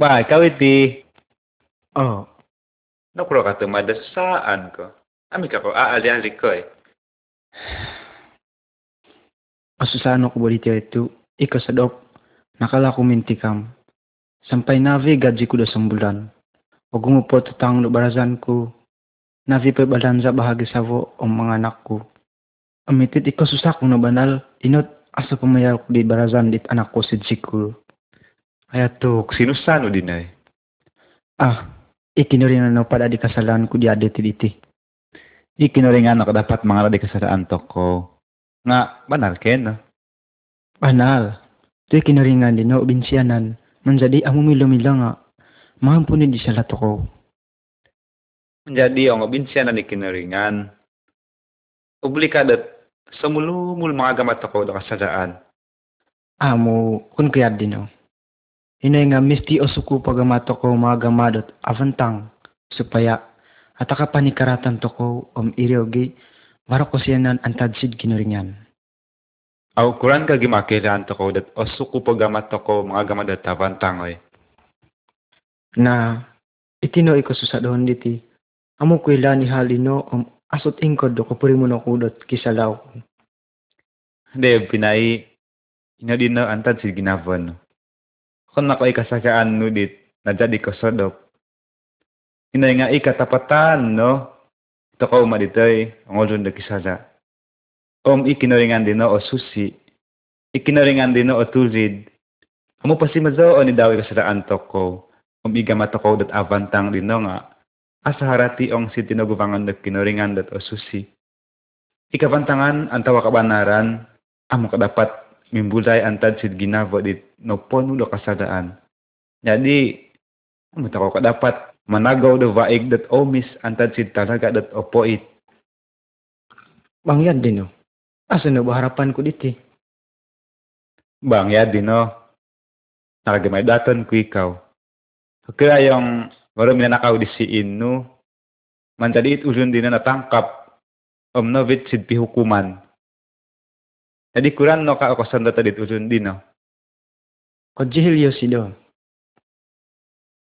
Ba, ikaw iti. Oh, Nakuro ka tumada saan ko. Ami ka ko, aali-ali ko eh. Asusano ko balita ito. Ikasadok, nakala ko mintikam. Sampay navi gadzi ko dasang bulan. Huwag umupo tatang lubarazan ko. Navi pa balanza bahagi savo ang mga anak ko. Amitit ikasusak ko na banal. Inot, asa pumayal ko di barazan dit anak ko si Jikul. Ayatok, sinusano din ay? Ikinuringan na pada di kasalan ko di adetiditi. Ikinuringan ako dapat mga di kasalaan to ko. Nga, banal ken? Banal. Ito ikinuringan din na ubinsyanan. Manjadi amumilumila nga. Mahampunin di sa lato ko. Manjadi ang ubinsyanan ikinuringan. Obligado samulumul mga gamat ako na kasalaan. Amo, kun kaya din o. Inay nga misti o suku pagamato ko mga gamadot avantang supaya ataka panikaratan to ko iriogi barakusyanan antadsid ginuringan. Aw kuran ka gimakilaan to ko dat o suku pagamato ko mga gamadot avantang oy. Na itinoy ko susadon diti amo kuila ni halino asot ingkod do ko puri mo na kudot kisalaw ko. De pinay inadino antadsid ginavon. Kung nako'y kasakaan nudit, nadya di ko sodok. Inay nga ikatapatan, no? Ito ko umaditoy, ang ulun na kisada. Ikinoringan din o susi. Ikinoringan din o tulid. Amupasimazo o nidawi kasadaan to ko. Igamato ko dat avantang din nga. Asa harati ong si tinagubangan na kinoringan dat o susi. Ikavantangan ang tawa kabanaran, amo kadapat. Mimbulay antad si ginavo dit no ponulo kasadaan. Jadi, mutako ka dapat managaw do vaig dat omis antad si talaga dat opoit. Bangyad din o. Asa na ba harapan ko diti? Bangyad din o. Nakagamay daton ko ikaw. Kaya yung marami na nakaw disiin no. Manjadi itulun din na natangkap omnovit si pihukuman. Jadi kurang no ka akosan data ditusun din no. Kodjihilyo si do.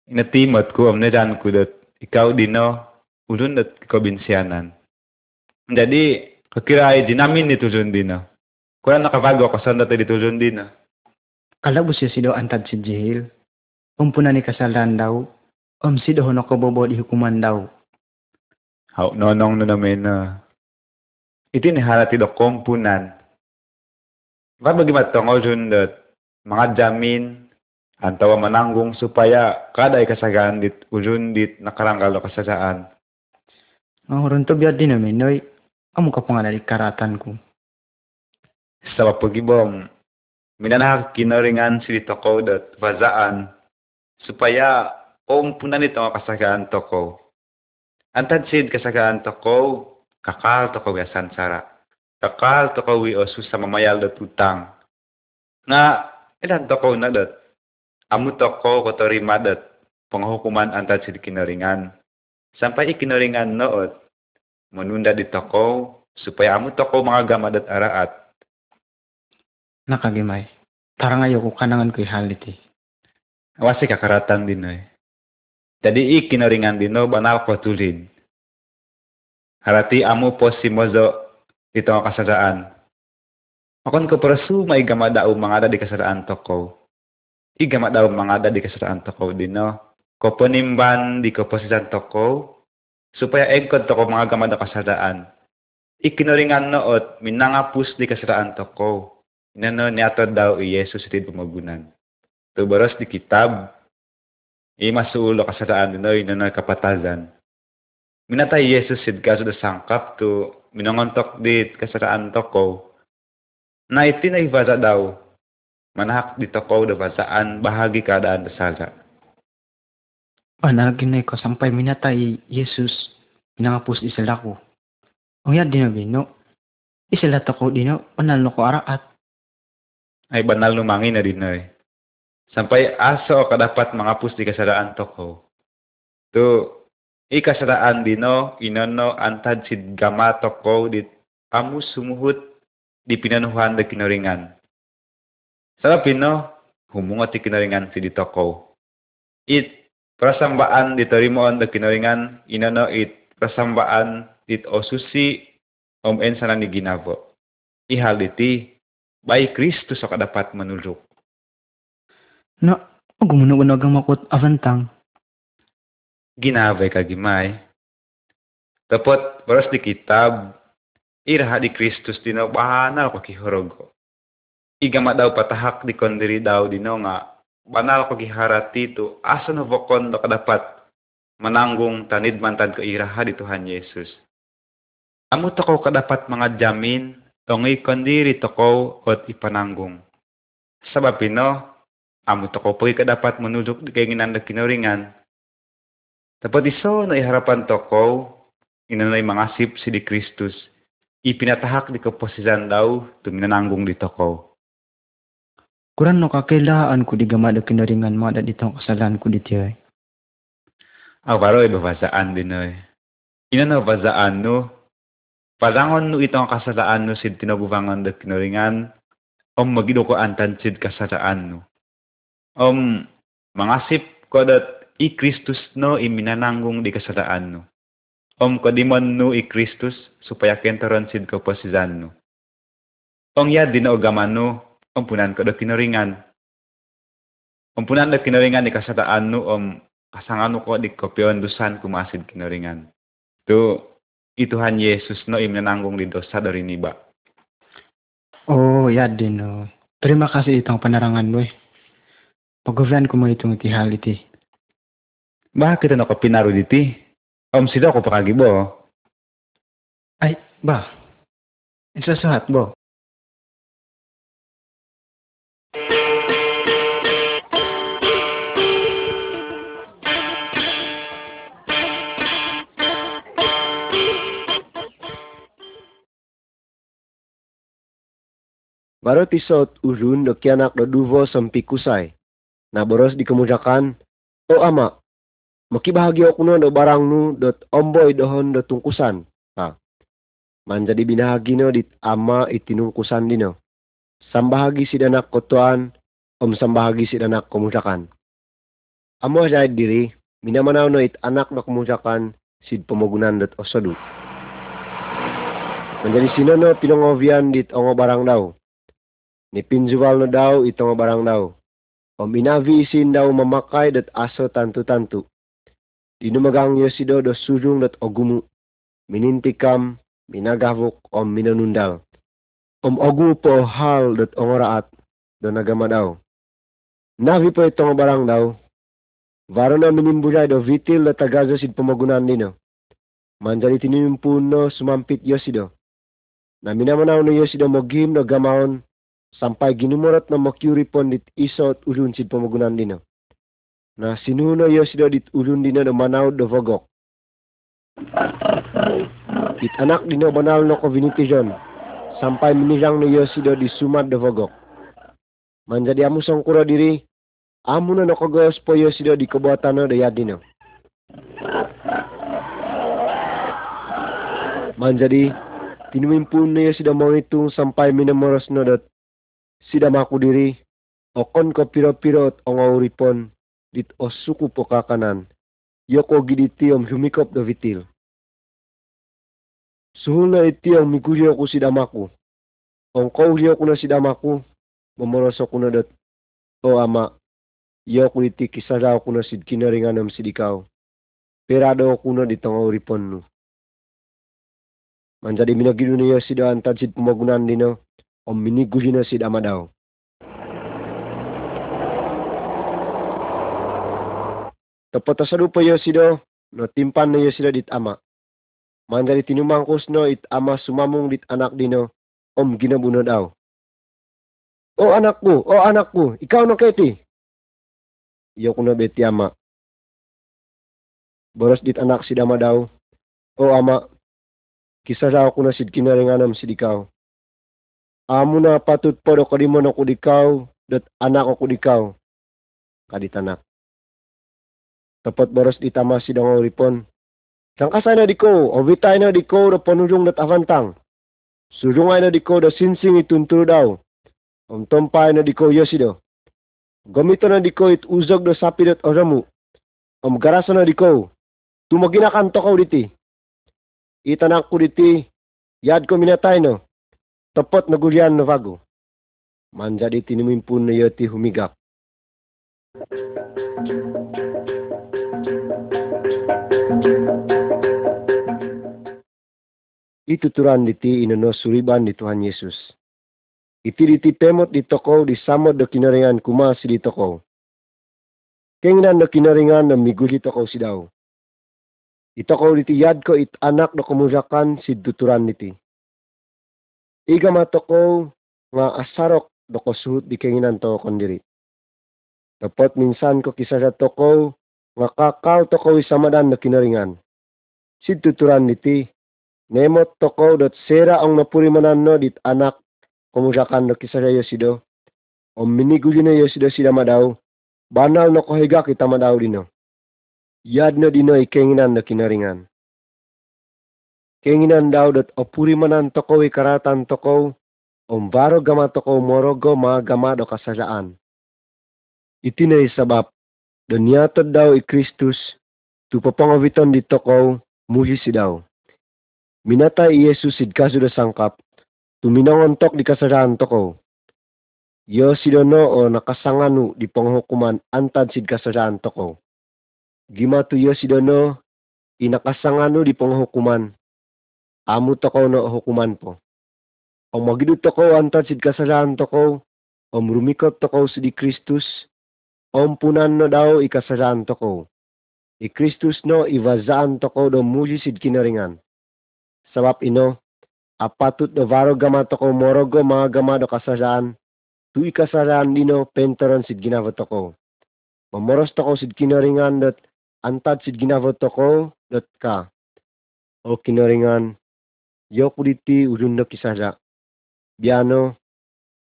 Inatimot ko amneran ko dat ikaw din no ulun dat kabinsyanan. Jadi kakiray dinamin ditusun din no. Kurang nakabago akosan data ditusun din no. Kalabos si do antad si Jihil. Umpuna ni kasalan daw. Si do no ko bobo di hukuman daw. Haw nonong no namin na. Iti ni harati do kompunan. Kapag imatangaw dyan dat mga jamin ang tawa mananggong supaya kada ikasagaan dit ulun dit nakaranggal o kasasaan. Ngahuron to biyad din namin, noy. Amo ka pa nga nalikaratan ko. Sa mapagibong, minanakakinoringan si dito ko dat vazaan supaya umpunan ito ang kasagaan to ko. Antadsid kasagaan to ko, kakal to ko yasansara. Kakal to kawi o susa mamayal dat utang. Nga, ilan to ko na dat. Amo to ko kotorima dat. Panghukuman antad si kinaringan. Sampai ikinaringan noot. Manunda dito ko. Supaya amo to ko mga gamad at araat. Nakagimay. Tara ngayon ko kanangan ko ihaliti. Awasi kakaratan din eh. Jadi ikinaringan din no banal ko tulid. Harati amo po si mozo. Ito ang kasadaan. Makon ko parasu may gamadaw mga dadi kasadaan to ko. Igamadaw mga dadi kasadaan to ko din no. Koponimban di koposisan to ko. Supaya egkod to ko mga gamadaw kasadaan. Ikinuringan noot minangapus di kasadaan to ko. Inano niato daw i Yesus itid pumagunan. Tubaros di kitab. Imasuulo kasadaan din no. Inano kapatazan. Minatay Yesus itid kaso da sangkap to. Minangontok dit kasaraan toko. Na itinaivaza daw. Manahak dito ko da basaan bahagi kadaan dasala. Panaginay ko sampay minatay Yesus minangapus isala ko. Ang yan din na bino. Isala toko dino banal no ko araat. Ay banal no mangin na dino eh. Sampay aso kadapat mangapus di kasaraan toko. To ikasaraan dino inano antad sid gamato ko dit amu sumuhut di pinanuhan da kinaringan. Sarapin no, humungot di kinaringan si dito ko. It persembahan diterima on dekinuringan inano it persembahan it osusi om en sanani ginavo. Ihaliti baik Kristus sok dapat menunjuk. No, aku menunggu ngamakut aventang. Ginave kagimai. Tepat baras di kitab irha di Kristus dina banal ko kihorogo. Igama daw patahak di kondiri daw dino nga banal ko giharati tu asan hubokon do kadapat menanggung tanid mantan keiraha di Tuhan Yesus. Amu tokoh kadapat mengajamin tongi kondiri tokoh ot ipananggung. Sabab ino, amu tokoh pergi kadapat menuju keinginan dekinuringan. Tepat iso na iharapan tokoh inanay mangasip si di Kristus. Ipinatahak di keposizan daw tu minananggung di tokoh. Kurang no kakelaan ku digama dekinuringan mak dan ditong kesalahan ku ditiai. Awaroy bavazaan dinoy. Inano vazaan no padangon no itong kesalahan no sid tinabubangan dekinuringan om magidoko antan sid kesalahan no. Om mangasip kodat i Kristus no iminananggung di kesalahan no. Om kodimon no i Kristus supaya kentoron sid keposizan no. Ong ya dino agama no ampunan kedekinuringan. Ampunan dekinuringan di kasataan nu om kasangan nu ko di kopion dusan kumasid kinuringan. Tu Tuhan Yesus no imenanggung di dosa dari niba. Oh ya dino. Terima kasih itong penerangan we. Pagovian ko maitung iti hal iti. Bah kita no kopinaru diti. Om sida ko pakagibo. Ay bah. Isa suhat bo. Baru tisot uzun dokianak do duvo sempi kusai. Na boros dikemujakan, o ama, maki bahagia kuno do barang nu dot omboy dohon do tungkusan. Ha. Manjadi binahagino dit ama itinungkusan dino. Sambahagi sidanak kotoan, om sambahagi sidanak kemujakan. Amo jahit diri, minamanaw no it anak do kemujakan sid pemogunan dot osodu. Manjadi sinono pinongovian dit ongo barang dau. Nipinjual no daw itong barang daw. Om inavi isin daw mamakai dat aso tantu-tantu. Dinumagang yosido do sujung dat ogumu. Minintikam, minagavok, om minanundal. Om ogu po hal dat ongoraat do nagama daw. Navi po itong barang daw. Varona minimbujay do vitil dat tagazo sid pamagunan dino. Manjali tinimpuno sumampit yosido. Naminamanaw no yosido mogim do gamaon. Sampai ginumurot na makyuripon dit isot ulun sid pamagunan dino. Na sinuno yosido dit ulun dino do manaw do vogok. Dit anak dino banal no kovinitijon. Sampai minirang no yosido di sumad do vogok. Manjadi amu sangkura diri. Amu no nokogos po yosido di kebuatan no do yadino. Manjadi tinumimpun no yosido mangitung sampai minamoros no dot. Sidamaku diri, okon ko piro-piro ongauripon, dit osuku po kakanan, yoko giditi om humikop do vitil. Suhul na iti om miguryo ko sidamaku, om kauryo ko na sidamaku, mamoroso ko na dot, o ama, yoko iti kisaraw ko na sidkinaringan om sidikaw, perado ko na dit ongauripon no. Manjadi minagino niyo sidaan tad sid pumagunan dino, om mini gujina sid amadaw. Tapatasalu po yosido, no timpan na yosido dit ama. Manjali tinumangkus no it ama sumamung dit anak dino, om ginabuno daw. O anakku, ikaw no keti. Iyo kuno beti ama. Boros dit anak sid amadaw. O ama, kisaraw kuno sid kinaringanam sid ikaw. Amu na patut podo kadimon aku dikau, dat anak aku dikau. Kadit anak. Tepat boros ditama sidang oripon. Sangkasay na diko, obitay na diko do penujung dat avantang. Sujungay na diko do sinsing ituntur daw. Om tompay na diko yosido. Gomito na diko it uzog do sapi dat oramu. Om garasana dikau. Tumaginakan tokau diti. Itanak ko diti. Yad ko minatay no. Tapot nagurian no vago. Manja diti nimimpun na yati humigap. Ituturan diti inono suriban di Tuhan Yesus. Iti diti temot di tokau di samod do kinaringan kumas di tokau. Kengnan do kinaringan na miguli tokau si daw. Itakaw diti yad ko it anak na kumurakan si duturan niti. Igamato ko nga asarok na kosuhut di kenginan to kondiri. Dapat minsan ko kisara to ko nga kakaw to ko isamadan na kinaringan. Si duturan niti, nemot to ko dot sera ang napurimanan no dit anak kumurakan na kisara yosido. O miniguli na yosido sida madaw, banal na kohiga kita madaw dino. Yad na dinoy kenginan na kinaringan. Kenginan daw dat opurimanan tokow ikaratan tokow, ombaro gama tokow morogo magama do kasaraan. Iti na isabab, donyatod daw i Kristus, tupapangaviton di tokow, muhi si daw. Minatay Yesus idkaso da sangkap, tuminangontok di kasaraan tokow. Yo sidono o nakasanganu di panghukuman antad sid kasaraan tokow. Gimatuyo si dono, inakasangano di panghukuman. Amu toko na hukuman po. Ang magidu toko antad sid kasalahan toko, ang rumikot toko si di Kristus, ang punan no daw ikasalahan toko. I Kristus no ivazaan toko do muli sid kinaringan. Sabab ino, apatut no varo gama toko morogo mga gama do kasalahan, tu ikasalahan dino pentoron sid ginawa toko. Mamoros toko sid kinaringan dot antad sid ginavot toko.ka O kinaringan, yokuliti urun na kisara. Biano,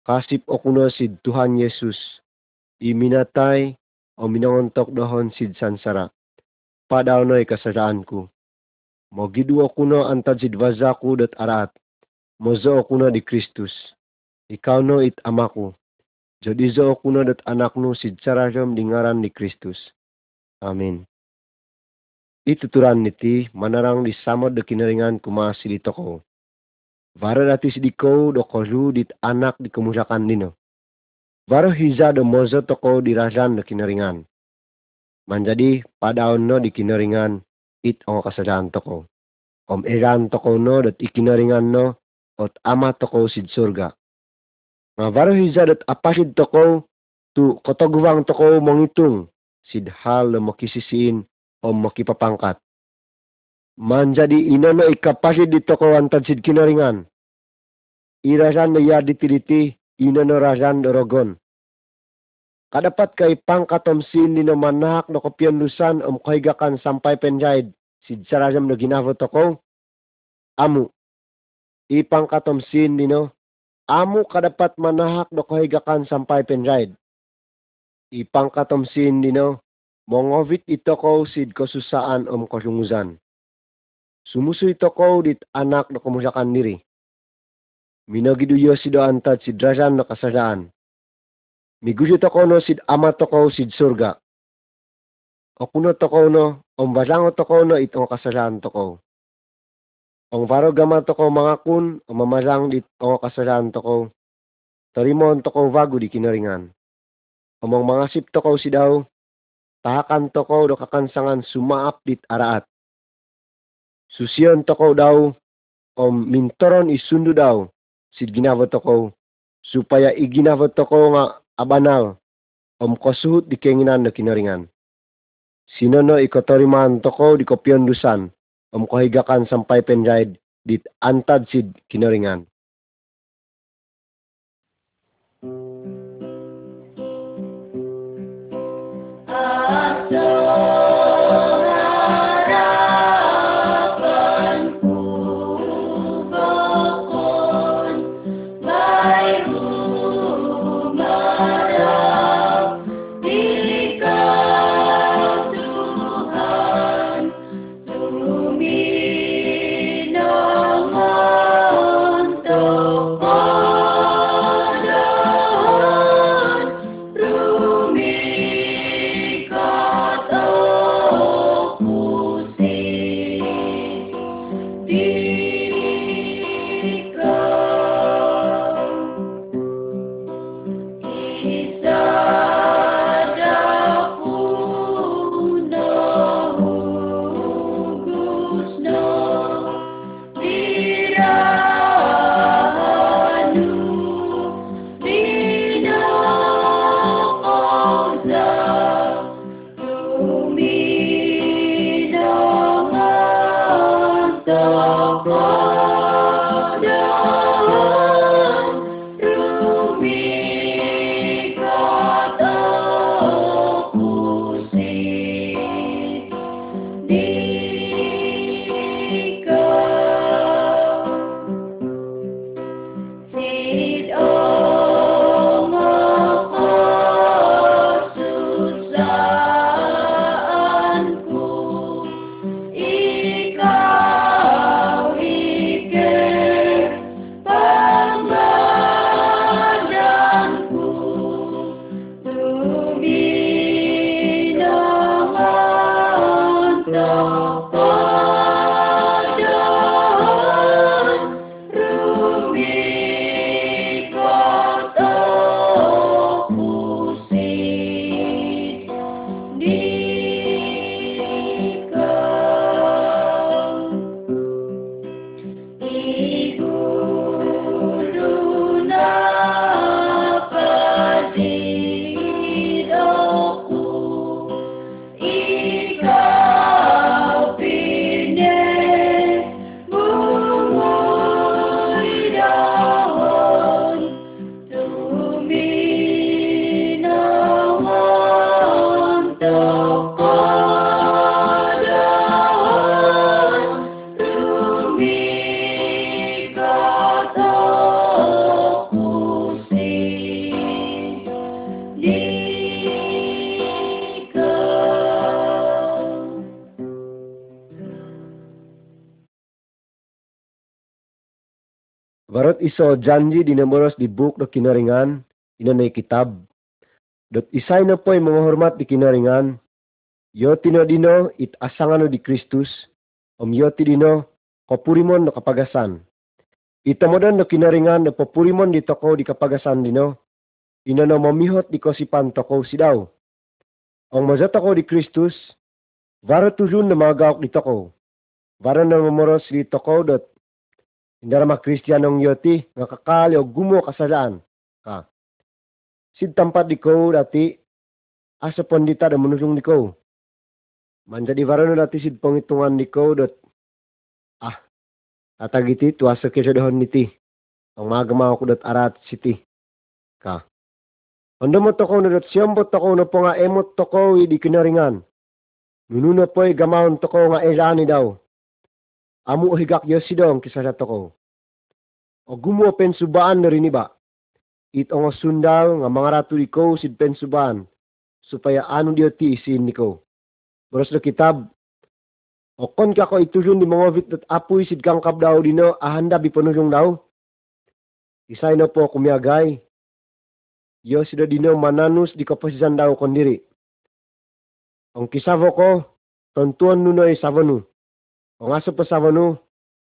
kasip okuno sid Tuhan Yesus. Iminatay o minangontok dohon sid sansara. Padaw no'y kasaraan ko. Magidu okuno antad sid vazaku dot arat. Mozo okuno di Kristus. Ikaw no it ama ko. Jodizo okuno dot anak no sid sarayom dingaran di Kristus. Amen. Ituturan niti manarang disamod do kinaringan kumasi dito ko. Varo dati sidiko do kozu dit anak di kemusakan dino. Varo hiza do mozo toko dirasan do kinaringan. Manjadi padaon no di kinaringan it ang kasadaan toko. Om eran toko no dot ikinaringan no ot ama toko sid surga. Nga varo hiza dot apasid toko tu kotoguwang toko mongitung sid hal do makisisiin o makipapangkat. Manjadi ina na ikapasid di toko antad sid kinaringan. Irasan na yaditiriti, ina na rasan dorogon. Kadapat kay pangkatom sin ni na manahak na kopyan lusan o makahigakan sampay penjahid sid sarasam na ginavo toko. Amu, ipangkatom sin ni no, amu kadapat manahak na kahigakan sampay penjahid. Ipangkatom sin ni no, mongovit ito ko sid kosusaan om kosyunguzan. Sumusu ito ko dit anak na kumusakan diri. Minagiduyo sido antad sid rasan na kasaraan. Migusi to ko no sid ama to ko sid surga. Okuno to ko no, om basango to ko no itong kasaraan to ko. Om varo gama to ko mangakun, om mamasang dit ang kasaraan to ko. Tarimon to ko vago di kinaringan. Omong mangasip to ko sidaw, tahakan toko do kakansangan sumaap dit araat. Susiyon toko daw, o mintoron isundu daw, sid ginavo toko, supaya iginavo toko nga abanal, om kosuhut di kenginan na kinaringan. Sinono ikotoriman toko di kopyon dusan, om kohigakan sampay penjahid, dit antad sid kinaringan. Mustafa dan Rumi kata pusing dikau Sid'o maksud saanku Ikau ikir pandanganku Tumi namun tak padan Rumi Varot iso janji dinamoros di buk do kinaringan inanay kitab. Dot isay na po'y mga hormat di kinaringan. Yoti no dino it asangano di Kristus. Om yoti dino kapurimon no kapagasan. Itamodan no kinaringan no papurimon di toko di kapagasan dino. Inano mamihot di kosipan toko sidaw. Ang mazatako di Kristus. Varot tujun na magawak di toko. Varot na mamoros di toko dot. Indarama Kristiyanong yoti nga kakali o gumo kasadaan ka. Sid tampat di ko dati asa pondita da menusung di ko. Manja di varano dati sid penghitungan di ko dot. Atagiti tuasa kesa dahon niti. Ang magamaw ko dot arat siti ka. Ondo mo toko na dot siyambo toko na po nga emot toko di kinaringan. Nununo po'y gamaon toko nga elani daw. Amu higak yosidong kisah dato ko. O gumo pensubaan na rin iba. Itong sundal nga mga ratu di ko sid pensubaan. Supaya anu diyo ti isin ni ko. Boros na kitab. O kon ka ko itujun di mga wit at apuy sid kangkab daw dino ahanda bipanujong daw. Isay na po kumiagay. Yosido dino mananus di kapasisan daw kondiri. Ang kisavo ko, tontuan nunoy savanu. Ang aso pa savanu,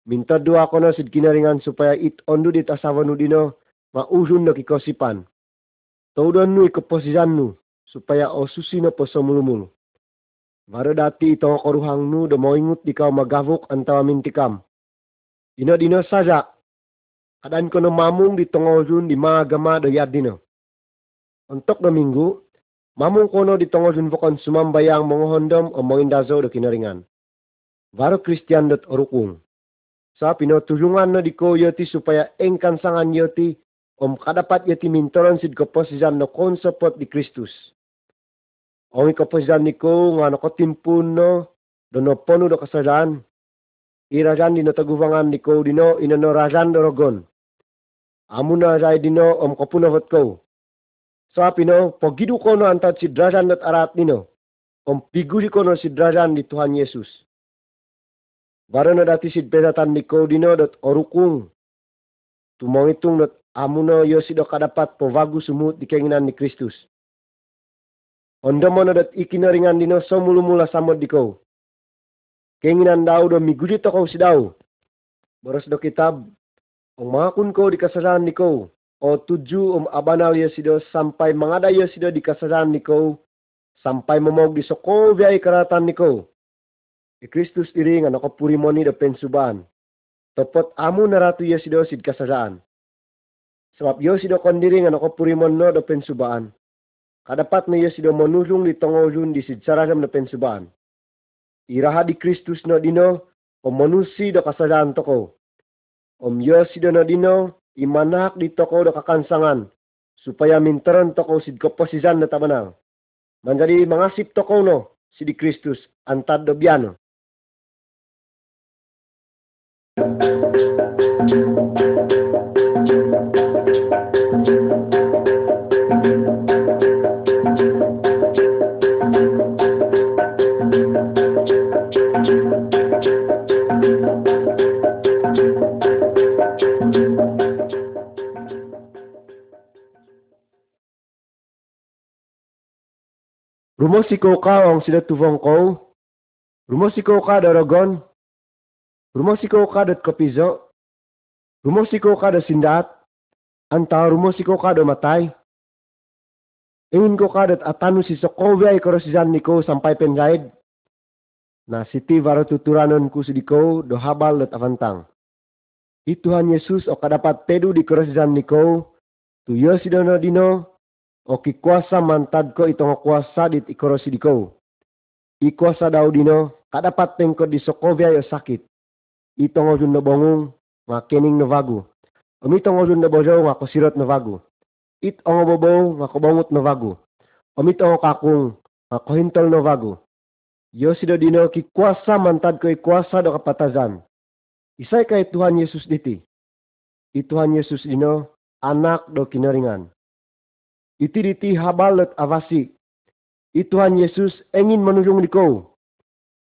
minta dua ko na sid kinaringan supaya it ondo dita savanu dino, mausun na kikosipan. Taudan nu ikaposisan nu, supaya osusi na po sa mulumul. Varo dati ito ang koruhang nu, damoingut di ka magavok antawa mintikam. Dino saja, adaan ko na mamung di tongozun di magama dayad dino. Untuk Domingo, mamung kono di tongozun vokon sumambayang mongohondom o mongindazo do kinaringan. Varo Kristian.org. Sa pinotulungan na di ko yoti supaya engkan sangan yoti om kadapat yoti mintoron sid kaposisan no konsepot di Kristus. Om ikaposisan ni ko nga nakotimpun no donopono do kasadaan. Irajan di nataguvangan ni ko dino inanorajan dorogon. Amuna ray dino om kapunavot ko. Sa pino pagidu ko no antat sid rajan dot arat nino. Om piguri ko no sid rajan di Tuhan Yesus. Varo na dati sid pesatan ni Kodino dot orukung. Tumongitung dot amuno yosido kadapat povagu sumut di keinginan ni Kristus. Ondomono dot ikinaringan dino so mula samod di ko. Keinginan daw do migudit ako si daw. Boros do kitab. Ang makun ko di kasalan ni ko. O tuju abanaw yosido sampai mangada yosido di kasalan ni ko. Sampai momog di soko via ikaratan ni ko. E Kristus iri nga nakapurimoni da pensuban. Topot amu naratu yosido sid kasasaan. Sebab yosido kondiri nga nakapurimono da pensuban. Kadapat na yosido manulung di tongolun di sid sarasam da pensuban. Iraha di Kristus no dino o manusi do kasadaan toko. Om Yos do na dino, imanahak di toko do kakansangan, supaya minteran toko sid kaposizan na tabanang. Manjadi mangasip toko no, sidi Kristus antad do biano. Rumosiko ka ang sida tuvong ko. Rumosiko ka daragon. Rumosiko ka dat kapizo. Rumosiko ka da sindat. Anta rumosiko ka da matay. Ingin ko ka dat atanu si Sokovia ikorosizan niko sampai pengaid. Na siti varatuturanon kusidiko dohabal dat avantang. Ituhan Yesus o kadapat tedu di korosizan niko. Tu yosidono dino. O kikuasa mantad ko itong kuasa dit ikorosi diko. Ikuasa daw dino, kadapat tengko di Sokovia yo sakit. Itong ojun na bongong, makining na vago. Omitong ojun na bojaw, makosirot na vago. Itong obobaw, makobangot na vago. Omitong kakung, makohintol na vago. Yosido dino, kikuasa mantad ko ikuasa do kapatazan. Isay kay Tuhan Yesus diti. Ituhan Yesus dino, anak do kinaringan. Iti-diti habalat avasi. Ituhan Yesus engin menunjung diko.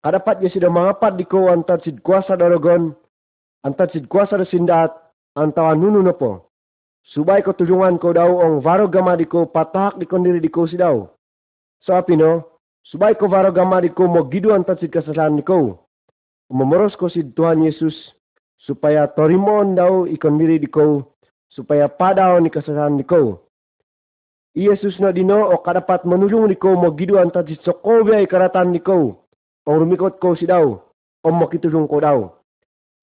Kadapat Yesus dah mangapat diko antar sid kuasa daragon, antar sid kuasa dasindat, antawan nunu nopo. Subay ko tujungan ko daw ong varogama diko patahak dikondiri diko sidaw. So apino, subay ko varogama diko mogidu antar sid kasalan diko. Memoros ko sid Tuhan Yesus supaya torimon daw ikondiri diko, supaya padaw ni kasalan diko. Yesus na dino o kadapat manulung niko magidu antad si Sokovia ikaratan niko. Ang rumikot ko si daw. O makitulung ko daw.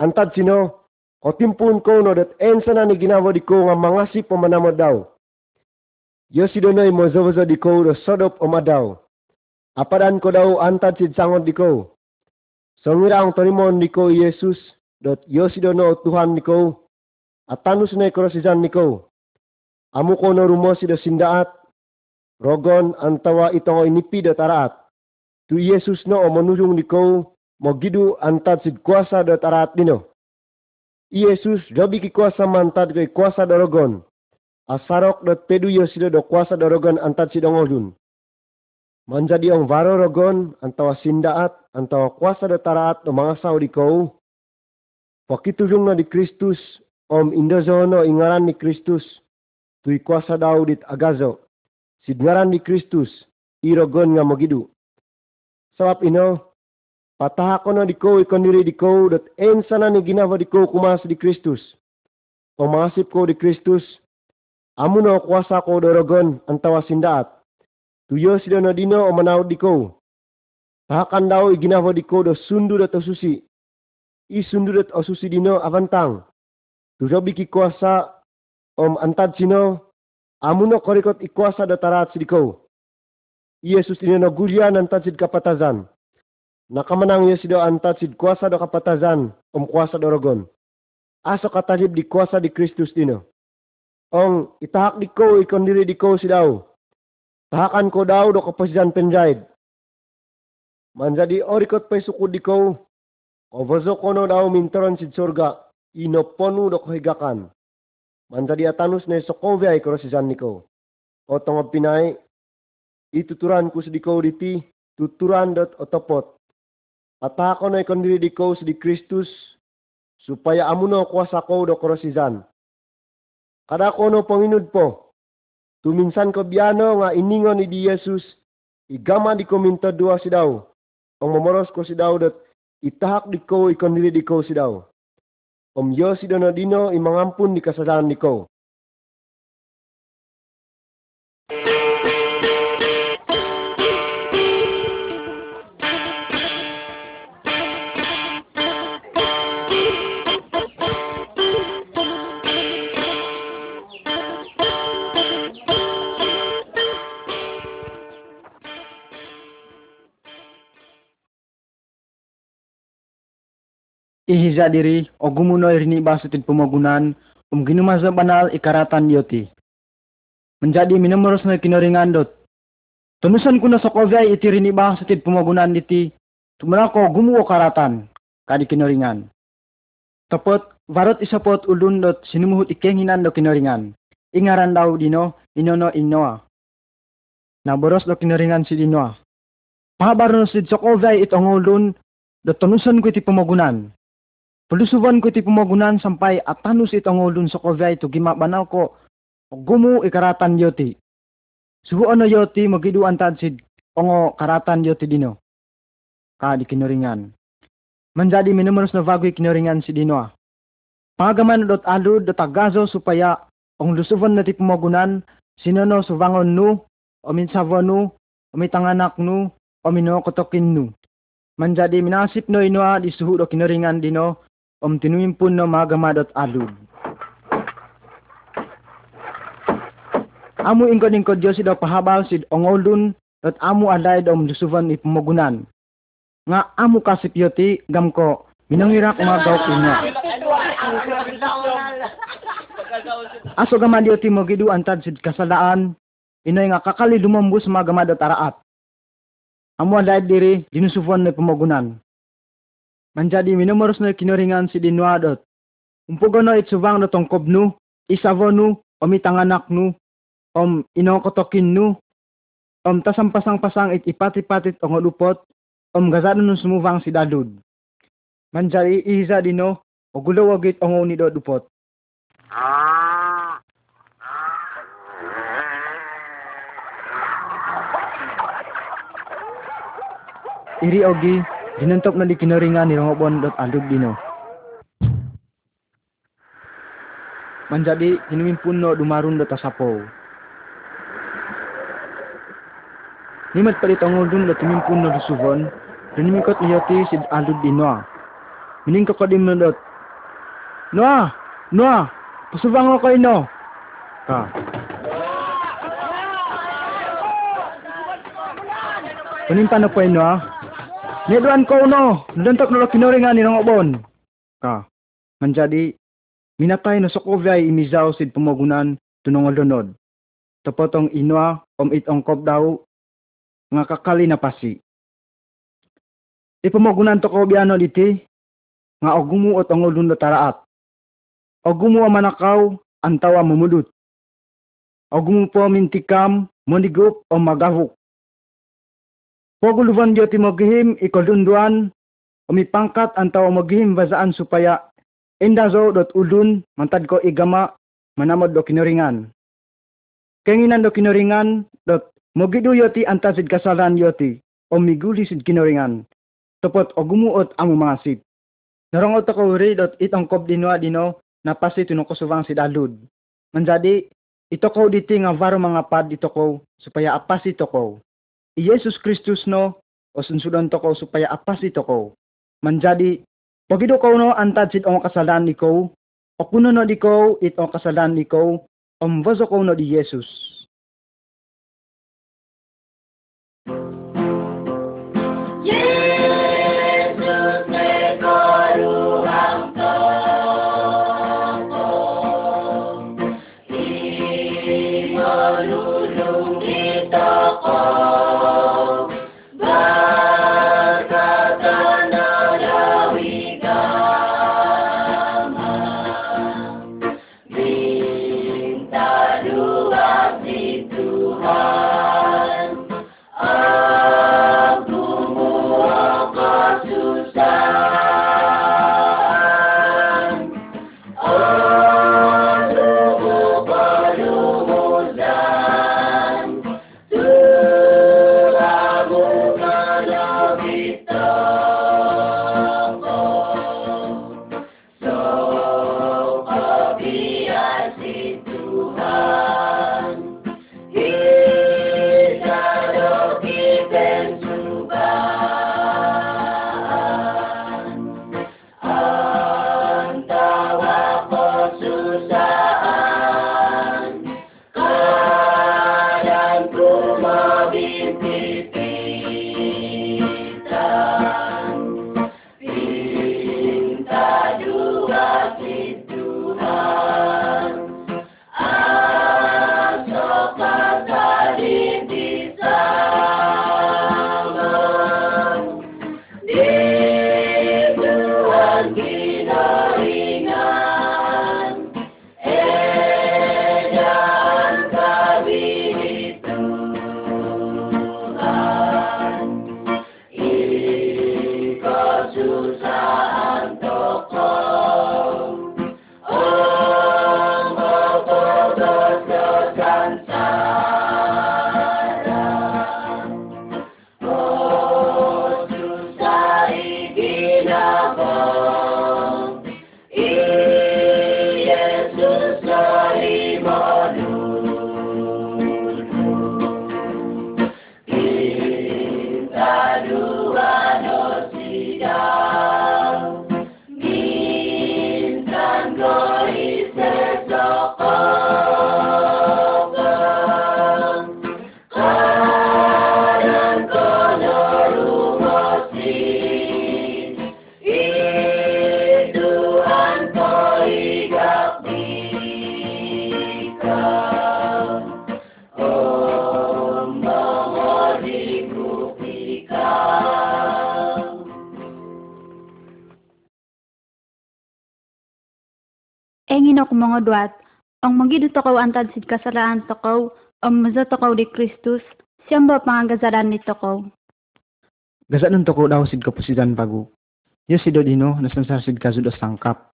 Antad sino, o timpun ko no dat ensa na ni ginawa diko nga mangasip o manamod daw. Yosido na imozavaza diko do sodop o madaw. Apadan ko daw antad si sangod diko. Sangira ang tarimon niko Yesus dot yosido na o Tuhan niko. At tanus na ikorosizan niko. Amu ko na rumos ida sindaat, rogon antawa itong inipi da taraat. Tu Yesus na o manulung niko, magidu antad sid kuasa da taraat dino. Yesus dabi ki kuasa mantad kay kuasa da rogon. Asarok da tedu yosida da kuasa da rogon antad sid angolun. Manjadi ang varo rogon, antawa sindaat, antawa kuasa da taraat o mangasaw diko. Pakitujung na di Kristus, om indazono ingaran ni Kristus. Tui kuasa daw dit agazo. Sidngaran ni Kristus. Irogon nga magidu. Sabab ino. Patahako na diko ikondiri diko. Dat ensa na ni ginawa diko kumas di Kristus. O mangasip ko di Kristus. Amun na kuasa ko dorogon. Antawa sindaat. Tuyo sida na dino o manaw diko. Tahakan daw iginawa diko. Do sundu dat o susi. Isundu dat o susi dino avantang. Tujabi ki kuasa. Om antad sino, amuno korikot ikuasa datarat sidiko. Yesus dino nagulyan antad sid kapatazan. Nakamanang Yesus do antad sid kuasa do kapatazan, om kuasa do rogon. Aso katalib di kuasa di Kristus dino. Ong itahak diko ikondiri diko sidaw. Tahakan ko daw do kapasidan penjaid. Manjadi orikot paisukod diko. Ovozo kono daw minteron sid surga, inoponu do kohigakan. Manjadi atanus na Sokovia ikorosizan niko. O tongop pinay, ituturan ko sidiko diti, tuturan dot otopot. Atako na ikondiri diko sidi Kristus, supaya amuno kuasa ko do korosizan. Kada ko no panginud po, tuminsan ko biyano nga iningon ni di Yesus, igama di ko minta dua sidaw. Ang memoros ko sidaw dot itahak diko ikondiri diko sidaw. Om Yosi Donadino imangampun di kasalanan niko. Ihizat diri, ogumuno irini basutin pemagunan, umginu mazhab banal ikaratan yoti. Menjadi minamurus na kinoringan dot. Tunusan kuna sokovai itirini basutin pemagunan diti, tumunako gumu karatan, kadi kinoringan. Tepot, varot isapot ulun dot sinimuhut ikenginan do kinoringan. Ingaran daw dino, inono inoa. Naboros do kinoringan si dinoa. Pahabaron si sokovai itongulun, dot tunusan kuiti pemagunan. Pelusuban ko iti pumagunan sampai atanus itangulun sokovya ito gimak banal ko gumu ikaratan yoti. Suhu ano yoti magidu antansid ongo karatan yoti dino. Kadi kinoringan. Menjadi minumerus na vagui kinoringan si dinoa. Pagaman dot alu dot agazo supaya ong lusuban na iti pumagunan sinono suvangon nu, ominsavo nu, omitanganak nu, ominokotokin nu. Menjadi minasip no inoa disuhu do kinoringan dino. Tinuimpun no magama.alum. Amu ingkod-ingkod Diyos idaw pahabal sid ongolun dot amu aday dom lusuvan ipumagunan. Nga amu kasip yoti gamko minangirak umagaw kinya. Aso gaman yoti magidu antad sid kasalaan inay nga kakali lumambus magama.araat. Amu aday diri dinusuvan ipumagunan. Menjadi minumurus na kinoringan si dinoa dot. Umpugono itsubang na tongkob nu, isavo nu, omitanganak nu, om inokotokin nu, om tasampasang-pasang it ipat-ipatit ongodupot, om gazado nu sumuvang si dadud. Menjadi ihiza dino, ogulawagit ongoni do dupot. Iri ogi, dinentop na di kinoringan ni Rongobon dot alub dino. Manjadi hinuimpun no dumarun dot asapo. Nimat palitongolun dot hinuimpun no dusuvon, dinimikot niyoti sid alub dino. Mining kokodim no dot. Noa! Noa! Pasubang ko ino! Ka. Panimpan na po ino ah. Neduan ko no, dentok no kinoringan ni Rongobon. Ka, menjadi minatay no sokovay imizaw sid pamagunan tunongolunod. Tapotong inwa om itongkop daw nga kakali na pasi. Ipamagunan toko biano diti nga ogumu o tongolun do taraat. Ogumu manakaw antawa mumudut. Ogumu po mintikam monigup o magavuk. Paguluvan yoti magihim ikolunduan umipangkat antaw magihim bazaan supaya endazo dot ulun mantad ko igama manamod do kinoringan. Kenginan do kinoringan dot mogidu yoti antasid kasalan yoti omiguli sid kinoringan. Tupot ogumuot amu mangasid. Narangot ako uri dot itangkob dinwa dino napasi tunukosuvang sidalud. Manjadi itoko diti nga varo mga pad itoko supaya apasi toko. Yesus Kristus no osunsudan toko supaya apasi toko. Manjadi pagido ko no antad sit ang kasalan niko o kuno no diko it ang kasalan niko omvaso ko no di Yesus. perusahaan toko. Oh, berkegagasan sarang. Oh, susah iginabang. Yesus salibah duduk. Kita dua dosidang. Bintang gori sesokang. Kanan kono rumah si. Ituan koi gapika. Engin ako mga duat, ang magidu takaw antad sid kasalaan takaw, ang maza takaw di Kristus, siyang ba pangagazaran ni takaw? Gazaan ng takaw daw sid kapusidan pagu. Yo si Dodino, nasansar sid kazudas langkap.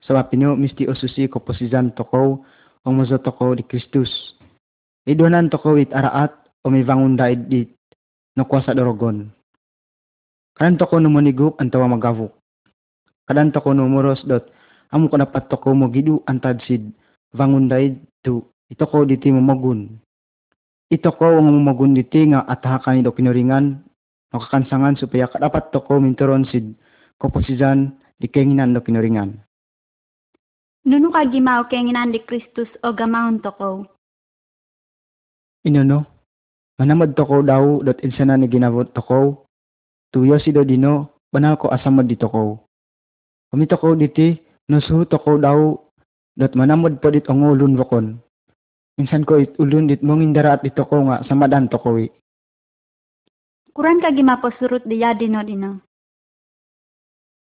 Sabapinyo, misti osusi kapusidan takaw, ang maza takaw di Kristus. Idonan takaw it araat, o may vangun daid dit, nakwasa dorogon. Kanan takaw numuniguk, antawa magavuk. Kanan takaw numuros dot, amo ko dapat toko mo gidu antad sid vangunday tu itoko diti momagun itoko ang momagun diti nga atahakan ido kinuringan makakansangan supaya dapat toko minturon sid koposizan di kenginan do kinuringan nuno ka gimao kenginan di Kristus o gamaon toko inono manamad toko daw dot insana ni ginabot toko tuyo si Dodino banal ko asamad di toko kami toko diti Nusuhut ako daw, dat manamod po dit ang ulun wakon. Minsan ko it ulun dit mong indara at ito ko nga, samadan to ko eh. Kuran ka gimapasurut diya dinodino?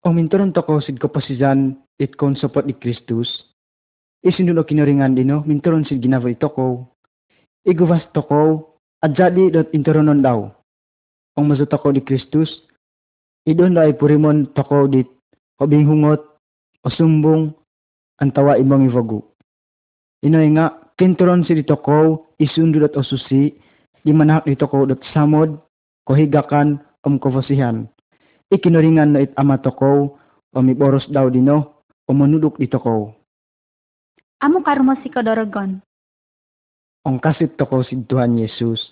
O minturon to ko sid kapasizan it kon support ni Kristus. Isinulo kinuringan dino, minturon sid ginavo ito ko. Iguvas to ko, at jadi dot inturonon daw. Ang mazuta ko ni Kristus, idon daw ipurimon to ko dit, kabinghungot, o sumbong, antawa ibang ivagu. Inoy nga, kinturon si dito ko, isundu dat osusi, di manahak dito ko dat samod, kohigakan, omkovosihan. Ikinuringan na it ama to ko, omiboros daw dino, omunuduk dito ko. Amo karumo si Kodorogon? Ang kasit to ko si Tuhan Yesus.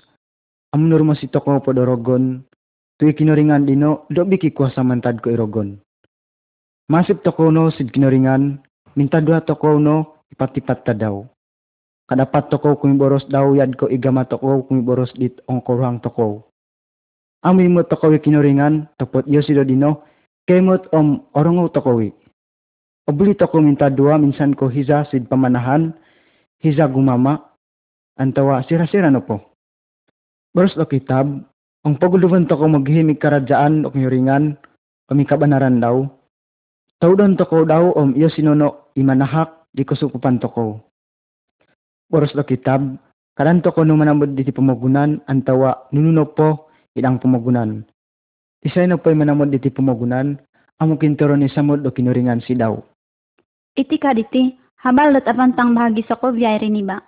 Amunurmo si to ko po Dorogon, tuy kinuringan dino, dobi kikuasa mantad ko irogon. Masip toko no sid kinuringan, minta dua toko no ipatipat ta daw. Kadapat toko kumiboros daw yad ko igama toko kumiboros dit ang koruhang toko. Amin mo toko kinuringan, topot yo si Dodino, kemot om orongo tokowi. Obli toko minta dua minsan ko hiza sid pamanahan, hiza gumama, antawa sira-sira no po. Boros lo kitab, ang paguluban toko maghimig karajaan o kinuringan, pamikabanaran daw. Tawdon toko daw om iyo sinuno imanahak di kusukupan toko. Boros lo kitab, karan toko numanamod diti pamagunan, antawa nununo po idang pamagunan. Isay na po'y manamod diti pamagunan, amukin toro ni samod o kinuringan si daw. Iti ka diti, habalot apantang bahagi sa ko biyay rin iba.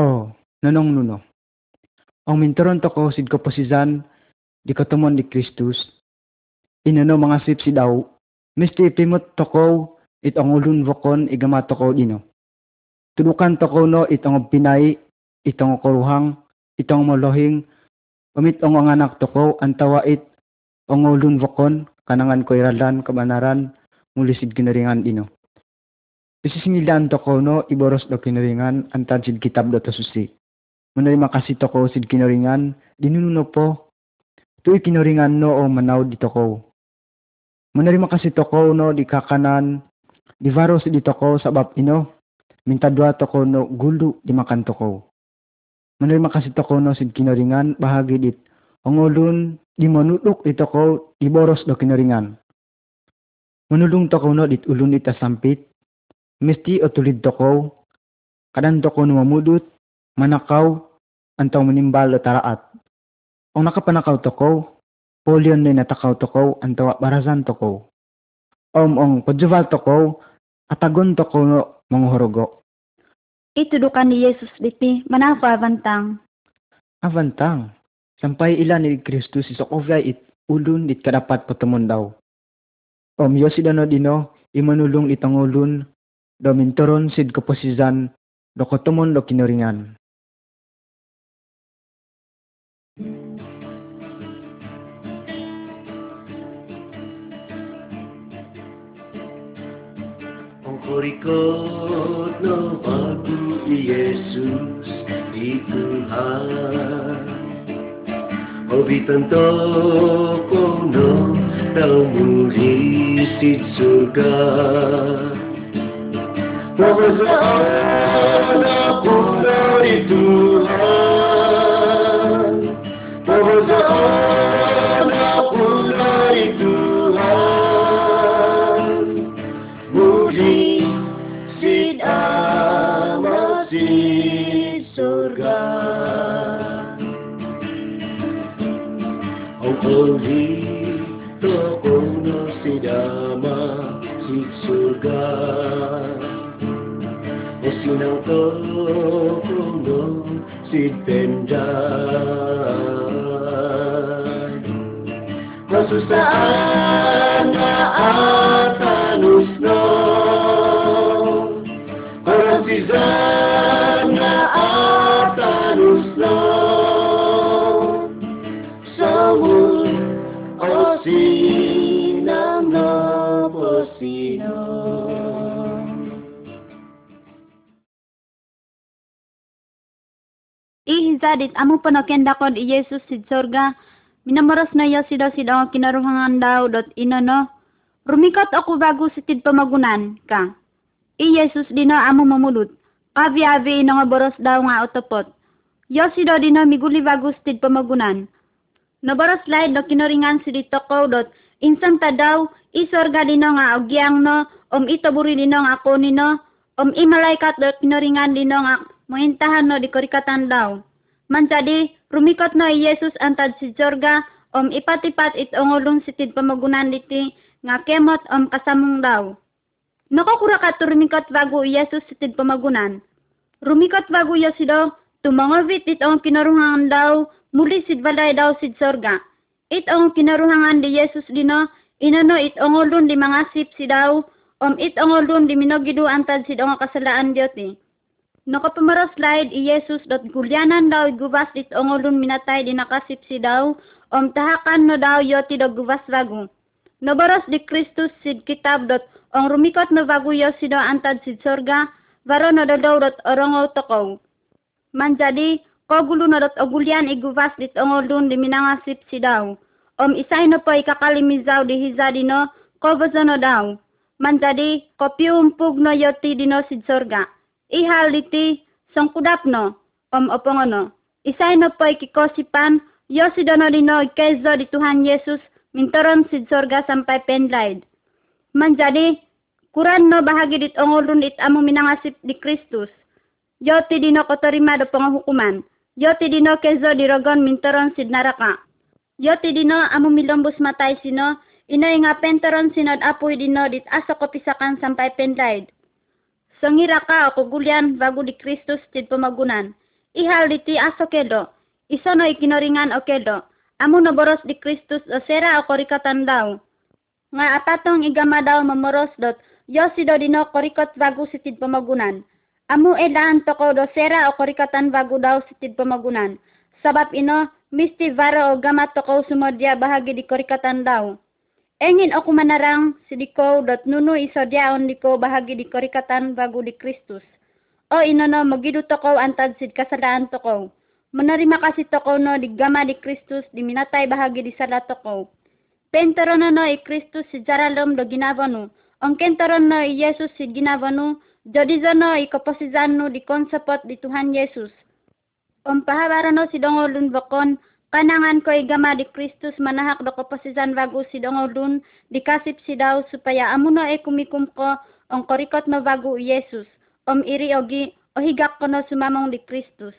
Oo, nunong nuno. Ang minturon toko sid kaposizan, di katumon di Kristus. Inuno mga sip si daw, misti ipimot toko itong ulun vokon igama toko dino. Tudukan toko no itong pinay, itong kuruhang, itong molohing, pamitong ang anak toko antawa it ang ulun vokon kanangan ko iralan kabanaran mulisid kinaringan dino. Isisingilan toko no iboros do kinaringan antad sid kitab do tosusi. Munarima kasi toko sid kinaringan dinuno po tuy kinaringan no o manaw di toko. Manarima kasi toko no di kakanan, di varos di toko sabab ino, minta dua toko no gulu di makan toko. Manarima kasi toko no sid kinuringan, bahagi dit, ongolun di manutuk di toko, di boros do kinuringan. Manulung toko no dit ulun dit asampit, misti o tulid toko, kadan toko no mamudut, manakaw, antaw manimbal o taraat. Ang nakapanakaw toko, Polyon ni natakaw toko antawa barazan toko. Omong kujuval toko atagon toko manghurugo. Itudukan ni Yesus diti manafa avantang. Avantang sampai ilan ni Kristus isokovay it ulun it kadapat patemon daw. Om yosidano dino imanulong itang ulun do minturon sid kaposizan do kotemon do kinuringan. Kurikot na bago ni Yesus di Tuhan. Obitan to kono tamuri si surga. Pabasaan ako dari Tuhan. Pabasaan ako dari Tuhan. Muri di surga. Opoli tokono sidama si surga. Osinang tokono si pendai. Kasusahan na atanus no. Sana atanusno samul osinam na posino. Ihizadit amu panakendakod i Yesus sid sorga minamaras na yasidaw kinaruhangan daw dot inono rumikot ako bago sitid pamagunan ka. I Yesus dino amo mamulot. Avi-avi nga boros daw nga otopot. Yosido dino miguli bagustid pamagunan. Naboros laid do kinoringan si dito ko dot. Insanta daw isorga dino nga ogyang no. Itoburi dino nga ako nino. Imalaikat do kinoringan dino nga muintahan no di korikatan daw. Mansadi rumikot no Yesus antad si sorga. Ipatipat itongolong sitid pamagunan diti nga kemot kasamong daw. Nakakurakat rumikot bago Yesus sitid pamagunan. Rumikot bago Yosido, tumangovit itong kinaruhangan daw, muli sidbalay daw sid sorga. Itong kinaruhangan di Yesus dino, inano itong ulun di mga sip sidaw, itong ulun di minogidu antad sidong kasalaan diyoti. Nakapamaras laid i Yesus dot gulyanan daw gubas itong ulun minatay di nakasip sidaw, tahakan no daw yoti do gubas bago. Nabaros di Kristus sid kitab dot ang rumikot na bago Yosido antad sid sorga, varo na dadawrot orongaw tokaw. Manjadi, kogulo na dot ogulian iguvas dit ongolun di minangasip sidaw. Isay na po ikakalimizaw di hizadino, kobazo na daw. Manjadi, kopiumpug na yoti dino sid sorga. Ihaliti, sangkudap no, opongono. Isay na po ikikosipan, Yosido na dino ikaizo di Tuhan Yesus, mintoron sid sorga sampay pendlaid. Manjadi, kuran no bahagi dit ongolun it amo minangasip di Kristus. Yoti dino kotorima do panghukuman. Yoti dino kezo dirogon mintoron sid naraka. Yoti dino amo milombus matay sino, inay nga pentoron sinod apoy dino dit asa kopisakan sampay pendlaid. Sangira ka o kugulian bago di Kristus sid pamagunan. Ihal diti aso kedo. Isono ikinoringan o kedo. Amo naboros di Kristus o sera o korikatan daw. Nga apatong igama daw mamoros dot Yosido dino korikot bago sitid pamagunan. Amu elaan toko do sera o korikatan bago daw sitid pamagunan. Sabab ino, misti varo o gama toko sumodya bahagi di korikatan daw. Engin o kumanarang sidiko dot nunu isodyaon diko bahagi di korikatan bago di Kristus. O inono magidu toko antad sid kasadaan toko. Manarima kasi toko no di gama di Kristus di minatay bahagi di sada toko. Pentoron no i Kristus si jaralom do ginavanu. Ang kentoron no i Yesus si ginavanu. Jodizo no i kaposizan no di konsapot di Tuhan Yesus. Ang pahabara no si dongolun bakon. Kanangan ko igama di Kristus manahak do kaposizan bago si dongolun. Dikasip si daw supaya amuno e kumikum ko. Ang korikot no bago i Yesus. Om iri ogi o higak ko no sumamong di Kristus.